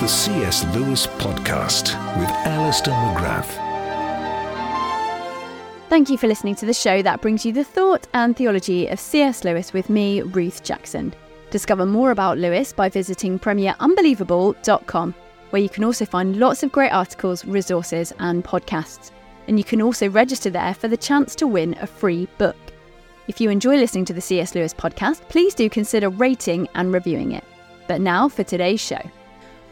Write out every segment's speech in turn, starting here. The CS Lewis podcast with Alister McGrath. Thank you for listening to the show that brings you the thought and theology of C.S. Lewis with me, Ruth Jackson. Discover more about Lewis by visiting premierunbelievable.com, where you can also find lots of great articles, resources and podcasts. And you can also register there for the chance to win a free book. If you enjoy listening to the C.S. Lewis podcast, please do consider rating and reviewing it. But now for today's show.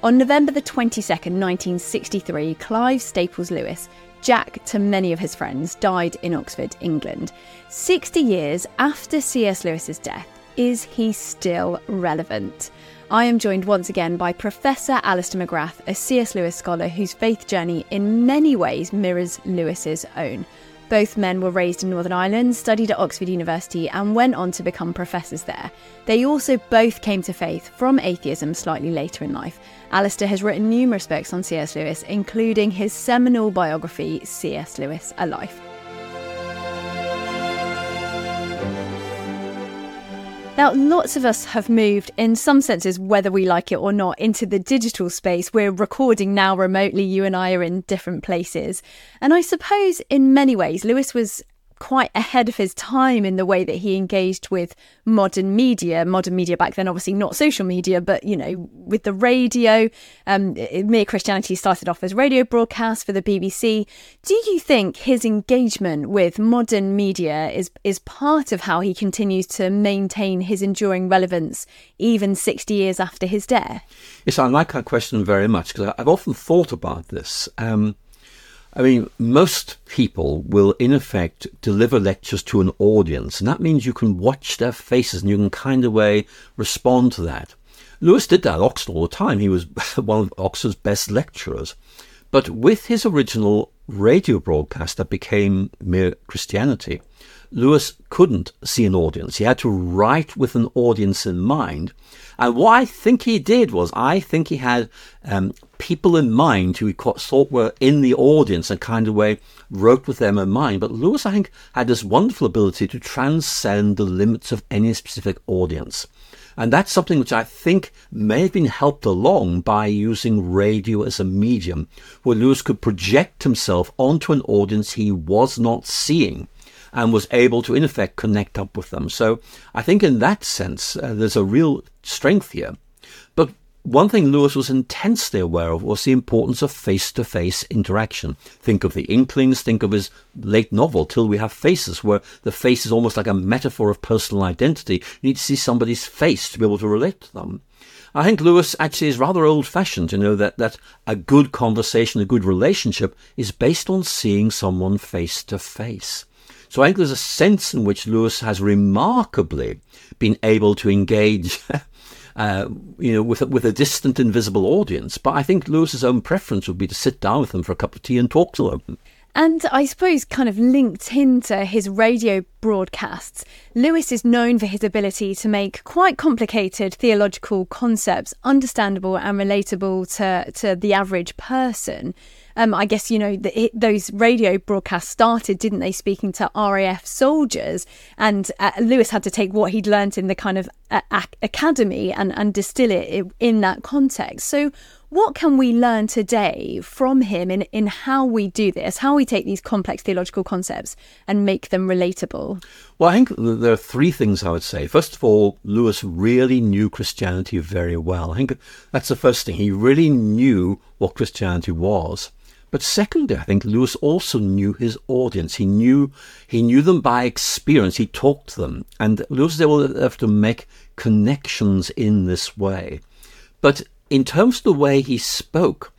On November the 22nd, 1963, Clive Staples Lewis, Jack to many of his friends, died in Oxford, England. 60 years after C.S. Lewis's death, is he still relevant? I am joined once again by Professor Alister McGrath, a C.S. Lewis scholar whose faith journey in many ways mirrors Lewis's own. Both men were raised in Northern Ireland, studied at Oxford University and went on to become professors there. They also both came to faith from atheism slightly later in life. Alister has written numerous books on C.S. Lewis, including his seminal biography, C.S. Lewis, A Life. Now, lots of us have moved, in some senses, whether we like it or not, into the digital space. We're recording now remotely. You and I are in different places. And I suppose in many ways, Lewis was quite ahead of his time in the way that he engaged with modern media. Modern media back then, obviously not social media, but, you know, with the radio. Mere Christianity started off as radio broadcasts for the BBC. Do you think his engagement with modern media is part of how he continues to maintain his enduring relevance even 60 years after his death? Yes, I like that question very much because I've often thought about this. Most people will, in effect, deliver lectures to an audience, and that means you can watch their faces and you can kind of way respond to that. Lewis did that at Oxford all the time. He was one of Oxford's best lecturers. But with his original radio broadcast that became Mere Christianity, Lewis couldn't see an audience. He had to write with an audience in mind. And what I think he did was, I think he had people in mind who he thought were in the audience and kind of way wrote with them in mind. But Lewis, I think, had this wonderful ability to transcend the limits of any specific audience. And that's something which I think may have been helped along by using radio as a medium, where Lewis could project himself onto an audience he was not seeing and was able to, in effect, connect up with them. So I think in that sense, there's a real strength here. But one thing Lewis was intensely aware of was the importance of face-to-face interaction. Think of the Inklings, think of his late novel, Till We Have Faces, where the face is almost like a metaphor of personal identity. You need to see somebody's face to be able to relate to them. I think Lewis actually is rather old-fashioned, that a good conversation, a good relationship is based on seeing someone face-to-face. So I think there's a sense in which Lewis has remarkably been able to engage, with a distant, invisible audience. But I think Lewis's own preference would be to sit down with them for a cup of tea and talk to them. And I suppose kind of linked into his radio broadcasts, Lewis is known for his ability to make quite complicated theological concepts understandable and relatable to the average person. I guess, those radio broadcasts started, didn't they, speaking to RAF soldiers, and Lewis had to take what he'd learnt in the kind of academy and distill it in that context. So what can we learn today from him in how we do this, how we take these complex theological concepts and make them relatable? Well, I think there are three things I would say. First of all, Lewis really knew Christianity very well. I think that's the first thing. He really knew what Christianity was. But secondly, I think Lewis also knew his audience. He knew them by experience. He talked to them. And Lewis was able to have to make connections in this way. But in terms of the way he spoke,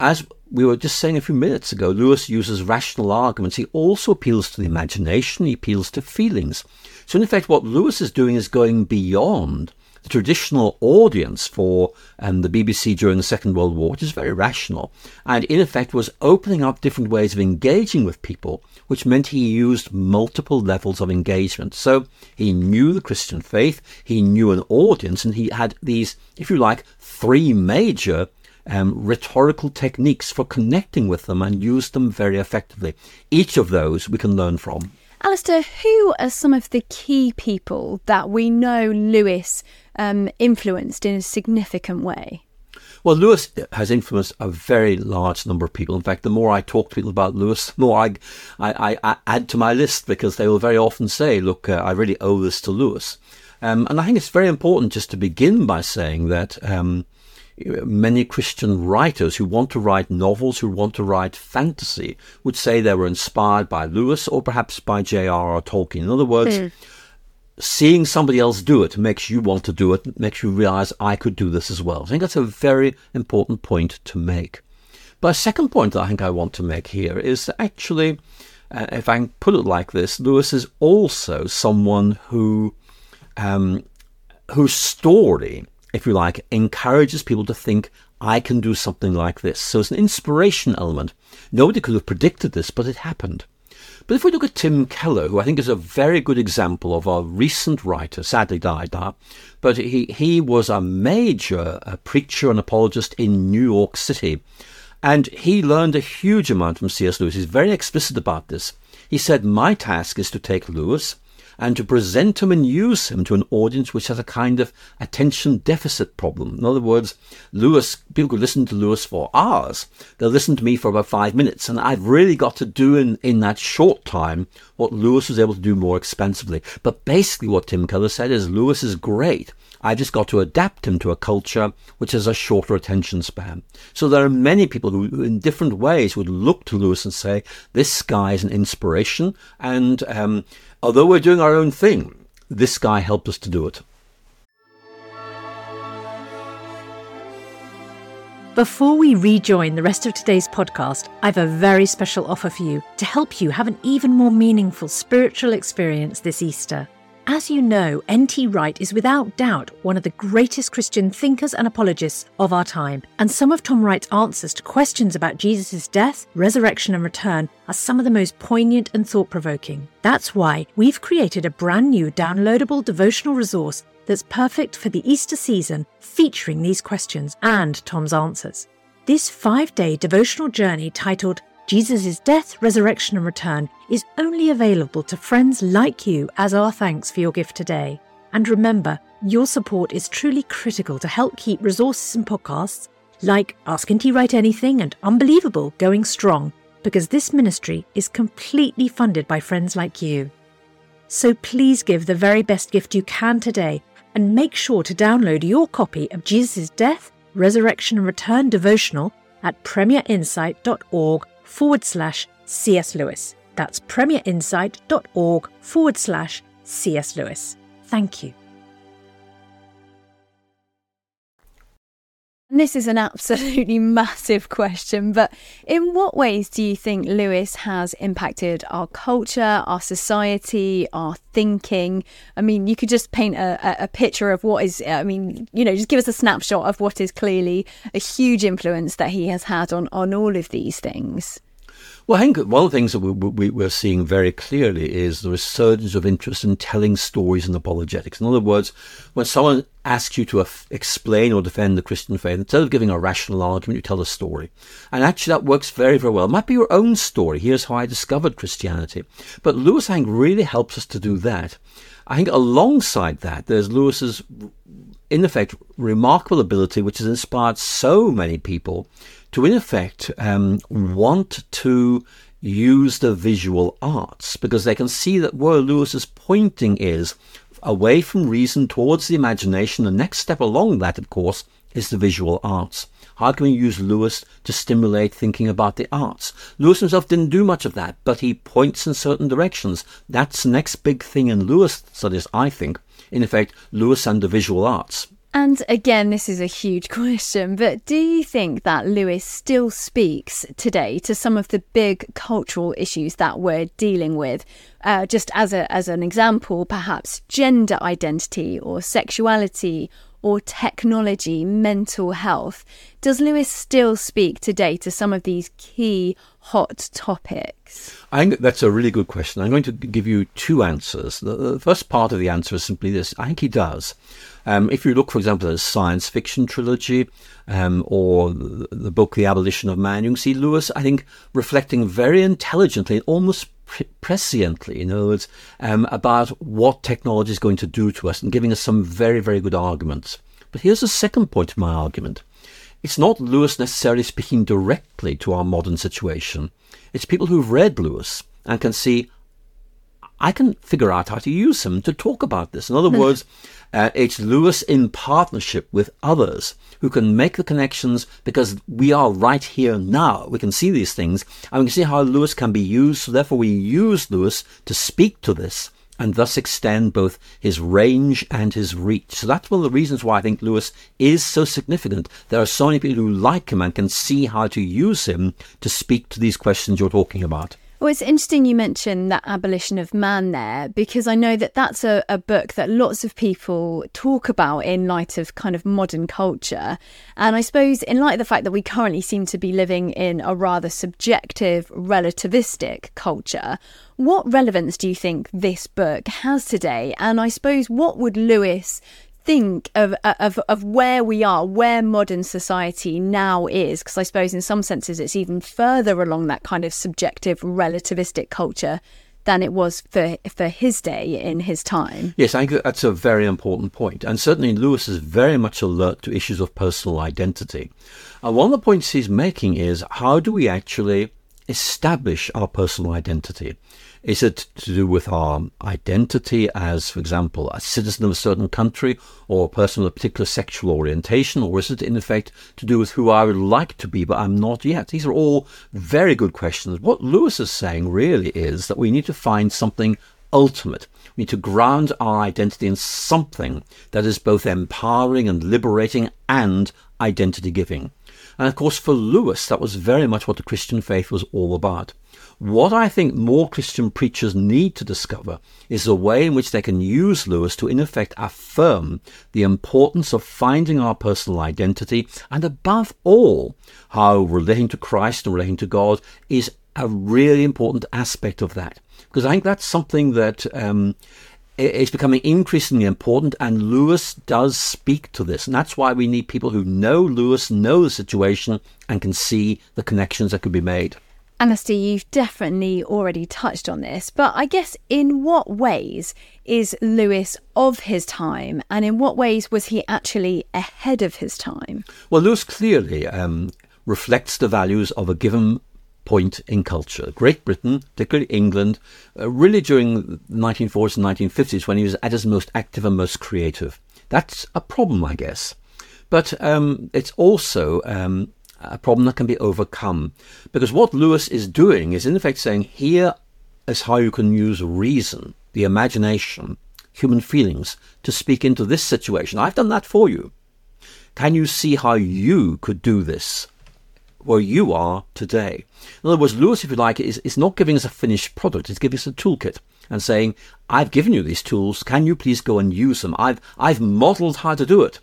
as we were just saying a few minutes ago, Lewis uses rational arguments. He also appeals to the imagination. He appeals to feelings. So in effect, what Lewis is doing is going beyond the traditional audience for the BBC during the Second World War, which is very rational, and in effect was opening up different ways of engaging with people, which meant he used multiple levels of engagement. So he knew the Christian faith, he knew an audience, and he had these, if you like, three major rhetorical techniques for connecting with them and used them very effectively. Each of those we can learn from. Alister, who are some of the key people that we know Lewis influenced in a significant way? Well, Lewis has influenced a very large number of people. In fact, the more I talk to people about Lewis, the more I add to my list, because they will very often say, look, I really owe this to Lewis. And I think it's very important just to begin by saying that many Christian writers who want to write novels, who want to write fantasy, would say they were inspired by Lewis or perhaps by J.R.R. Tolkien. In other words, seeing somebody else do it makes you want to do it, makes you realise I could do this as well. I think that's a very important point to make. But a second point that I think I want to make here is that actually, if I can put it like this, Lewis is also someone whose story, if you like, encourages people to think, I can do something like this. So it's an inspiration element. Nobody could have predicted this, but it happened. But if we look at Tim Keller, who I think is a very good example of a recent writer, sadly died now, but he was a major preacher and apologist in New York City. And he learned a huge amount from C.S. Lewis. He's very explicit about this. He said, my task is to take Lewis and to present him and use him to an audience which has a kind of attention deficit problem. In other words, people could listen to Lewis for hours. They'll listen to me for about 5 minutes, and I've really got to do in that short time what Lewis was able to do more expansively. But basically what Tim Keller said is, Lewis is great. I've just got to adapt him to a culture which has a shorter attention span. So there are many people who in different ways would look to Lewis and say, this guy is an inspiration, and although we're doing our own thing, this guy helped us to do it. Before we rejoin the rest of today's podcast, I've a very special offer for you to help you have an even more meaningful spiritual experience this Easter. As you know, N.T. Wright is without doubt one of the greatest Christian thinkers and apologists of our time, and some of Tom Wright's answers to questions about Jesus' death, resurrection and return are some of the most poignant and thought-provoking. That's why we've created a brand new downloadable devotional resource that's perfect for the Easter season, featuring these questions and Tom's answers. This 5-day devotional journey titled Jesus' Death, Resurrection and Return is only available to friends like you as our thanks for your gift today. And remember, your support is truly critical to help keep resources and podcasts like Ask N.T. Wright Anything and Unbelievable going strong, because this ministry is completely funded by friends like you. So please give the very best gift you can today, and make sure to download your copy of Jesus' Death, Resurrection and Return devotional at premierinsight.org/C.S. Lewis. That's premierinsight.org/C.S. Lewis. Thank you. And this is an absolutely massive question, but in what ways do you think Lewis has impacted our culture, our society, our thinking? I mean, you could just paint a picture of what is, just give us a snapshot of what is clearly a huge influence that he has had on all of these things. Well, I think one of the things that we're seeing very clearly is the resurgence of interest in telling stories and apologetics. In other words, when someone asks you to explain or defend the Christian faith, instead of giving a rational argument, you tell a story. And actually that works very, very well. It might be your own story. Here's how I discovered Christianity. But Lewis, I think, really helps us to do that. I think alongside that, there's Lewis's, in effect, remarkable ability, which has inspired so many people to, in effect, want to use the visual arts, because they can see that where Lewis is pointing is away from reason towards the imagination. The next step along that, of course, is the visual arts. How can we use Lewis to stimulate thinking about the arts? Lewis himself didn't do much of that, but he points in certain directions. That's the next big thing in Lewis studies, I think. In effect, Lewis and the visual arts. And again, this is a huge question, but do you think that Lewis still speaks today to some of the big cultural issues that we're dealing with? Just as an example, perhaps gender identity or sexuality or technology, mental health. Does Lewis still speak today to some of these key hot topics? I think that's a really good question. I'm going to give you two answers. The first part of the answer is simply this. I think he does. If you look, for example, at a science fiction trilogy or the book The Abolition of Man, you can see Lewis, I think, reflecting very intelligently and almost presciently, in other words, about what technology is going to do to us and giving us some very, very good arguments. But here's the second point of my argument. It's not Lewis necessarily speaking directly to our modern situation. It's people who've read Lewis and can see, I can figure out how to use him to talk about this. In other words, it's Lewis in partnership with others who can make the connections, because we are right here now. We can see these things and we can see how Lewis can be used. So therefore, we use Lewis to speak to this and thus extend both his range and his reach. So that's one of the reasons why I think Lewis is so significant. There are so many people who like him and can see how to use him to speak to these questions you're talking about. Well, it's interesting you mentioned that Abolition of Man there, because I know that that's a book that lots of people talk about in light of kind of modern culture. And I suppose in light of the fact that we currently seem to be living in a rather subjective, relativistic culture, what relevance do you think this book has today? And I suppose what would Lewis think of where we are, where modern society now is, because I suppose in some senses it's even further along that kind of subjective relativistic culture than it was for his day in his time. Yes, I think that's a very important point. And certainly Lewis is very much alert to issues of personal identity. And one of the points he's making is, how do we actually establish our personal identity? Is it to do with our identity as, for example, a citizen of a certain country or a person with a particular sexual orientation? Or is it, in effect, to do with who I would like to be, but I'm not yet? These are all very good questions. What Lewis is saying really is that we need to find something ultimate. We need to ground our identity in something that is both empowering and liberating and identity-giving. And, of course, for Lewis, that was very much what the Christian faith was all about. What I think more Christian preachers need to discover is the way in which they can use Lewis to, in effect, affirm the importance of finding our personal identity, and above all, how relating to Christ and relating to God is a really important aspect of that. Because I think that's something that it's becoming increasingly important, and Lewis does speak to this. And that's why we need people who know Lewis, know the situation, and can see the connections that could be made. Alister, you've definitely already touched on this, but I guess in what ways is Lewis of his time, and in what ways was he actually ahead of his time? Well, Lewis clearly reflects the values of a given point in culture. Great Britain, particularly England, really during the 1940s and 1950s, when he was at his most active and most creative. That's a problem, I guess. But it's also a problem that can be overcome, because what Lewis is doing is, in effect, saying, here is how you can use reason, the imagination, human feelings to speak into this situation. I've done that for you. Can you see how you could do this where you are today? In other words, Lewis, if you like, is not giving us a finished product. It's giving us a toolkit and saying, I've given you these tools. Can you please go and use them? I've modelled how to do it.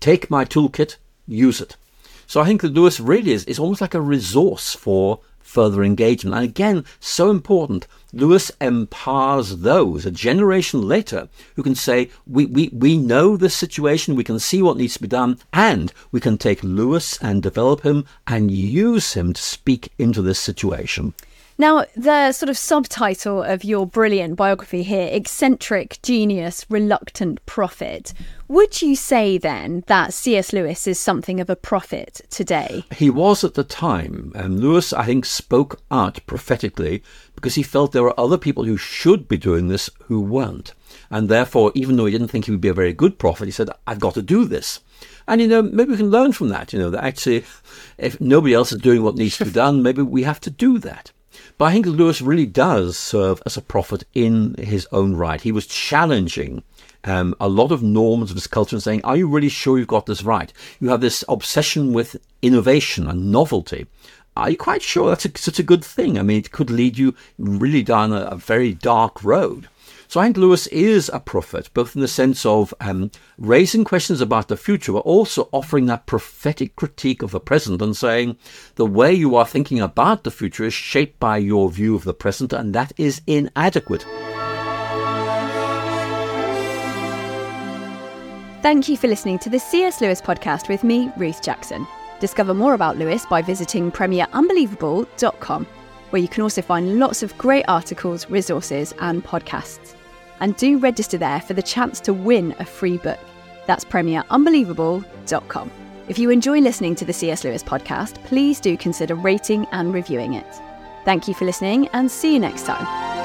Take my toolkit, use it. So I think that Lewis really is almost like a resource for further engagement. And again, so important, Lewis empowers those a generation later who can say, we know this situation, we can see what needs to be done, and we can take Lewis and develop him and use him to speak into this situation. Now, the sort of subtitle of your brilliant biography here, Eccentric Genius, Reluctant Prophet. Would you say then that C.S. Lewis is something of a prophet today? He was at the time, and Lewis, I think, spoke out prophetically because he felt there were other people who should be doing this who weren't. And therefore, even though he didn't think he would be a very good prophet, he said, I've got to do this. And, maybe we can learn from that, that actually if nobody else is doing what needs to be done, maybe we have to do that. But I think Lewis really does serve as a prophet in his own right. He was challenging a lot of norms of his culture and saying, are you really sure you've got this right? You have this obsession with innovation and novelty. Are you quite sure that's such a good thing? I mean, it could lead you really down a very dark road. So I think Lewis is a prophet, both in the sense of raising questions about the future, but also offering that prophetic critique of the present and saying the way you are thinking about the future is shaped by your view of the present, and that is inadequate. Thank you for listening to the CS Lewis podcast with me, Ruth Jackson. Discover more about Lewis by visiting premierunbelievable.com, where you can also find lots of great articles, resources and podcasts. And do register there for the chance to win a free book. That's premierunbelievable.com. If you enjoy listening to the CS Lewis podcast, please do consider rating and reviewing it. Thank you for listening and see you next time.